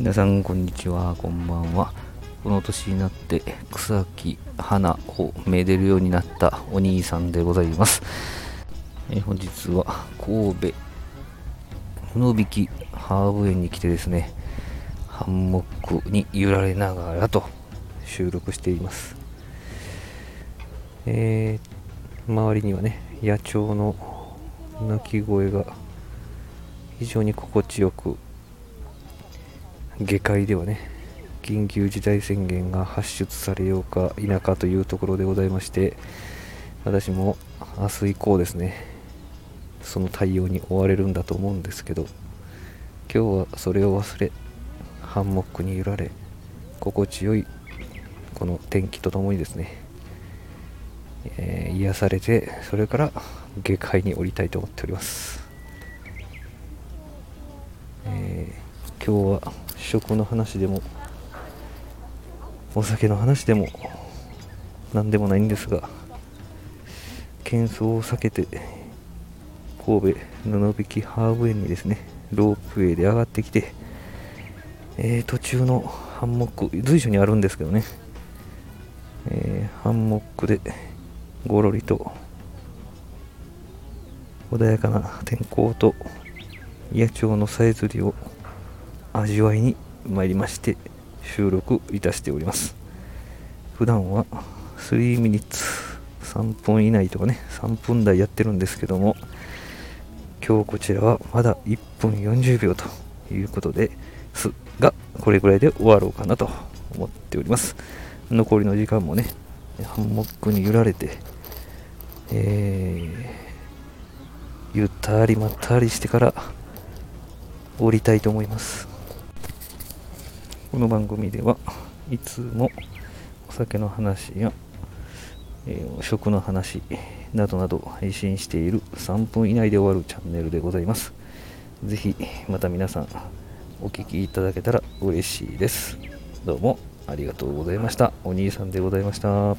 皆さんこんにちは、こんばんは。この年になって草木花をめでるようになったお兄さんでございます。本日は神戸船引きハーブ園に来てですね、ハンモックに揺られながらと収録しています。周りにはね、野鳥の鳴き声が非常に心地よく、下界ではね、緊急事態宣言が発出されようか否かというところでございまして、私も明日以降ですね、その対応に追われるんだと思うんですけど、今日はそれを忘れ、ハンモックに揺られ、心地よいこの天気とともにですね、癒されて、それから下界に降りたいと思っております。今日は食の話でもお酒の話でも何でもないんですが、喧騒を避けて神戸布引ハーブ園にですね、ロープウェイで上がってきて、途中のハンモック、随所にあるんですけどね、ハンモックでごろりと穏やかな天候と野鳥のさえずりを味わいに参りまして収録いたしております。普段は3ミニッツ3分以内とかね、3分台やってるんですけども、今日こちらはまだ1分40秒ということですが、これぐらいで終わろうかなと思っております。残りの時間もね、ハンモックに揺られて、ゆったりまったりしてから降りたいと思います。この番組ではいつもお酒の話や、食の話などなど配信している3分以内で終わるチャンネルでございます。ぜひまた皆さんお聞きいただけたら嬉しいです。どうもありがとうございました。お兄さんでございました。